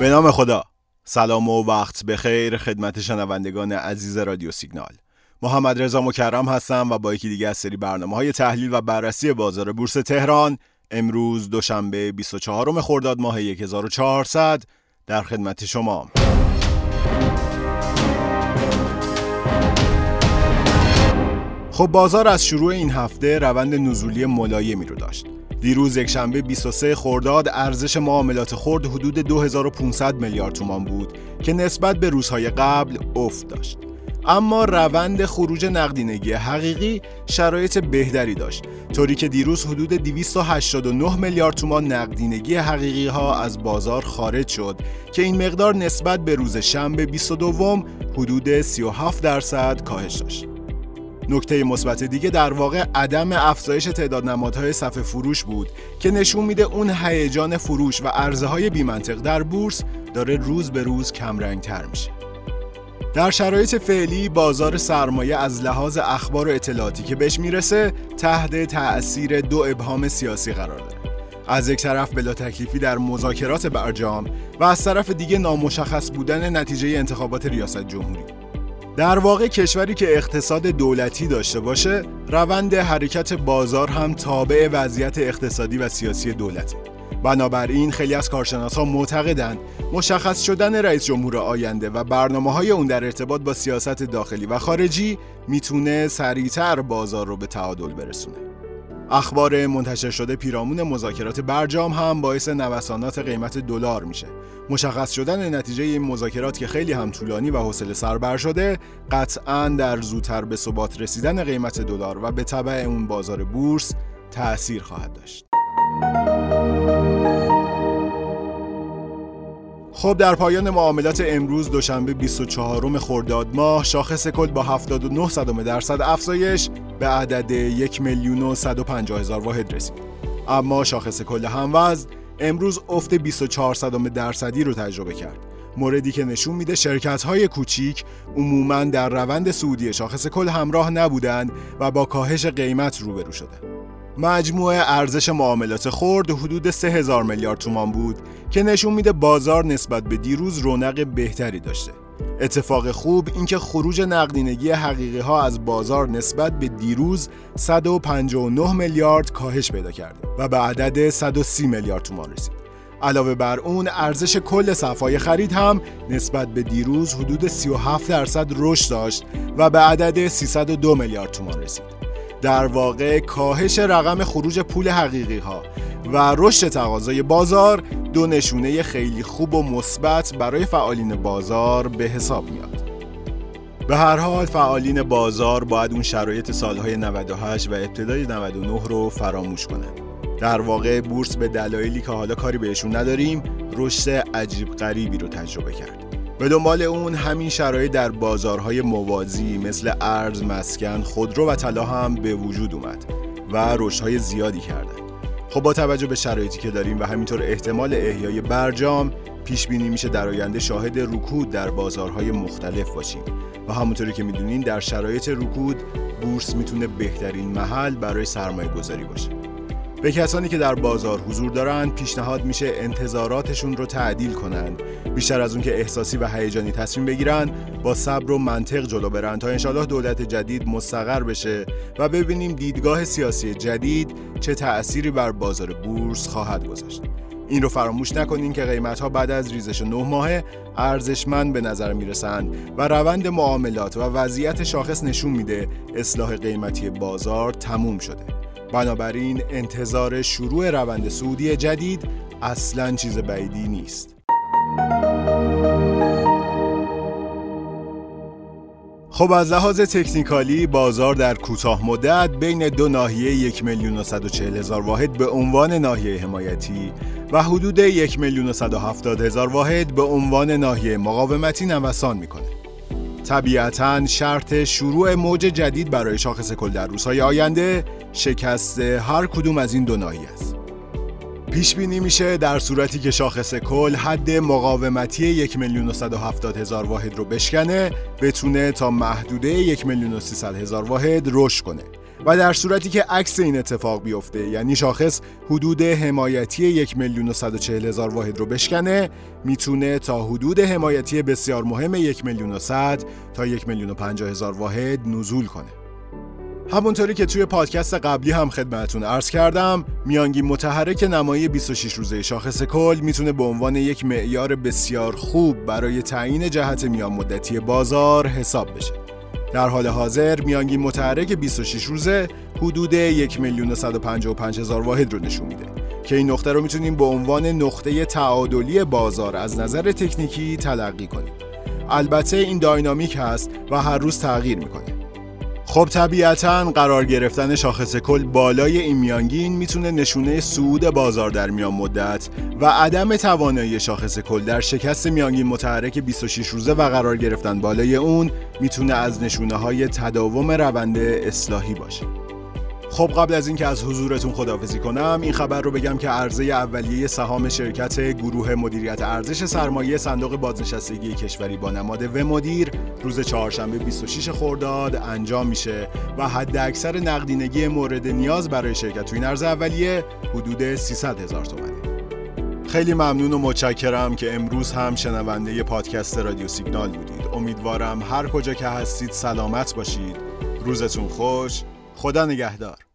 به نام خدا. سلام و وقت بخیر خدمت شنوندگان عزیز رادیو سیگنال. محمد رضا مکرم هستم و با یکی دیگه از سری برنامه‌های تحلیل و بررسی بازار بورس تهران امروز دوشنبه 24 خرداد ماه 1400 در خدمت شما. خب بازار از شروع این هفته روند نزولی ملایمی رو داشت. دیروز یکشنبه 23 خرداد ارزش معاملات خرد حدود 2500 میلیارد تومان بود که نسبت به روزهای قبل افت داشت. اما روند خروج نقدینگی حقیقی شرایط بهتری داشت، طوری که دیروز حدود 289 میلیارد تومان نقدینگی حقیقی ها از بازار خارج شد که این مقدار نسبت به روز شنبه 22 حدود 37% کاهش داشت. نکته مثبت دیگه در واقع عدم افزایش تعداد نمادهای صفحه فروش بود که نشون میده اون هیجان فروش و عرضه‌های بی‌منطق در بورس داره روز به روز کمرنگ‌تر میشه. در شرایط فعلی بازار سرمایه از لحاظ اخبار و اطلاعاتی که بهش میرسه تحت تأثیر دو ابهام سیاسی قرار داره. از یک طرف بلا تکلیفی در مذاکرات برجام و از طرف دیگه نامشخص بودن نتیجه انتخابات ریاست جمهوری. در واقع کشوری که اقتصاد دولتی داشته باشه، روند حرکت بازار هم تابع وضعیت اقتصادی و سیاسی دولته. بنابراین خیلی از کارشناسان معتقدند مشخص شدن رئیس جمهور آینده و برنامه‌های اون در ارتباط با سیاست داخلی و خارجی میتونه سریعتر بازار رو به تعادل برسونه. اخبار منتشر شده پیرامون مذاکرات برجام هم باعث نوسانات قیمت دلار میشه. مشخص شدن نتیجه این مذاکرات که خیلی هم طولانی و حوصله سربر شده، قطعاً در زودتر به ثبات رسیدن قیمت دلار و به تبع اون بازار بورس تأثیر خواهد داشت. خب در پایان معاملات امروز دوشنبه 24 خرداد ماه شاخص کل با 0.79% افزایش به عدد 1,150,000 واحد رسید. اما شاخص کل هم‌وزن امروز افت 0.24% رو تجربه کرد. موردی که نشون میده شرکت‌های کوچیک عموماً در روند صعودی شاخص کل همراه نبودند و با کاهش قیمت روبرو شدند. مجموع ارزش معاملات خرد حدود 3000 میلیارد تومان بود که نشون میده بازار نسبت به دیروز رونق بهتری داشته. اتفاق خوب اینکه خروج نقدینگی حقیقی ها از بازار نسبت به دیروز 159 میلیارد کاهش پیدا کرده و به عدد 130 میلیارد تومان رسید. علاوه بر اون ارزش کل صفحه‌های خرید هم نسبت به دیروز حدود 37% رشد داشت و به عدد 302 میلیارد تومان رسید. در واقع کاهش رقم خروج پول حقیقی ها و رشد تقاضای بازار دو نشونه خیلی خوب و مثبت برای فعالین بازار به حساب میاد. به هر حال فعالین بازار باید اون شرایط سالهای 98 و ابتدای 99 رو فراموش کنن. در واقع بورس به دلایلی که حالا کاری بهشون نداریم رشد عجیب غریبی رو تجربه کرد. به دنبال اون همین شرایط در بازارهای موازی مثل ارز، مسکن، خودرو و طلا هم به وجود اومد و رشدهای زیادی کردن. خب با توجه به شرایطی که داریم و همینطور احتمال احیای برجام، پیش بینی میشه در آینده شاهد رکود در بازارهای مختلف باشیم و همونطوری که میدونین در شرایط رکود بورس میتونه بهترین محل برای سرمایه گذاری باشه. به کسانی که در بازار حضور دارن پیشنهاد میشه انتظاراتشون رو تعدیل کنن، بیشتر از اون که احساسی و هیجانی تصمیم بگیرن با صبر و منطق جلو برن تا انشالله دولت جدید مستقر بشه و ببینیم دیدگاه سیاسی جدید چه تأثیری بر بازار بورس خواهد گذاشت. این رو فراموش نکنین که قیمت‌ها بعد از ریزش 9 ماهه ارزشمند به نظر میرسن و روند معاملات و وضعیت شاخص نشون میده اصلاح قیمتی بازار تموم شده. بنابراین انتظار شروع روند صعودی جدید اصلاً چیز بعیدی نیست. خب از لحاظ تکنیکالی بازار در کوتاه مدت بین دو ناحیه 1,140,000 واحد به عنوان ناحیه حمایتی و حدود 1,170,000 واحد به عنوان ناحیه مقاومتی نوسان می‌کند. طبیعتاً شرط شروع موج جدید برای شاخص کل در روزهای آینده شکست هر کدوم از این دو ناحیه است. پیش بینی میشه در صورتی که شاخص کل حد مقاومتی 1,170,000 واحد رو بشکنه بتونه تا محدوده 1,300,000 واحد رشد کنه. و در صورتی که عکس این اتفاق بیفته، یعنی شاخص حدود حمایتی 1,140,000 واحد رو بشکنه، میتونه تا حدود حمایتی بسیار مهم 1,100,000 تا 1,050,000 واحد نزول کنه. همونطوری که توی پادکست قبلی هم خدمتتون عرض کردم، میانگین متحرک نمایی 26 روزه شاخص کل میتونه به عنوان یک معیار بسیار خوب برای تعیین جهت میان مدتی بازار حساب بشه. در حال حاضر میانگین متحرک 26 روزه حدود 1,155,000 واحد رو نشون میده که این نقطه رو میتونیم به عنوان نقطه تعادلی بازار از نظر تکنیکی تلقی کنیم. البته این داینامیک هست و هر روز تغییر میکنه. خب طبیعتاً قرار گرفتن شاخص کل بالای این میانگین میتونه نشونه صعود بازار در میان مدت و عدم توانایی شاخص کل در شکست میانگین متحرک 26 روزه و قرار گرفتن بالای اون میتونه از نشونه‌های تداوم روند اصلاحی باشه. خب قبل از اینکه از حضورتون خداحافظی کنم، این خبر رو بگم که عرضه اولیه سهام شرکت گروه مدیریت ارزش سرمایه صندوق بازنشستگی کشوری با نماد و مدیر روز چهارشنبه 26 خرداد انجام میشه و حداکثر نقدینگی مورد نیاز برای شرکت تو این عرضه اولیه حدود 300,000 تومانه. خیلی ممنون و متشکرم که امروز هم شنونده پادکست رادیو سیگنال بودید. امیدوارم هر کجا که هستید سلامت باشید. روزتون خوش. خدا نگهدار.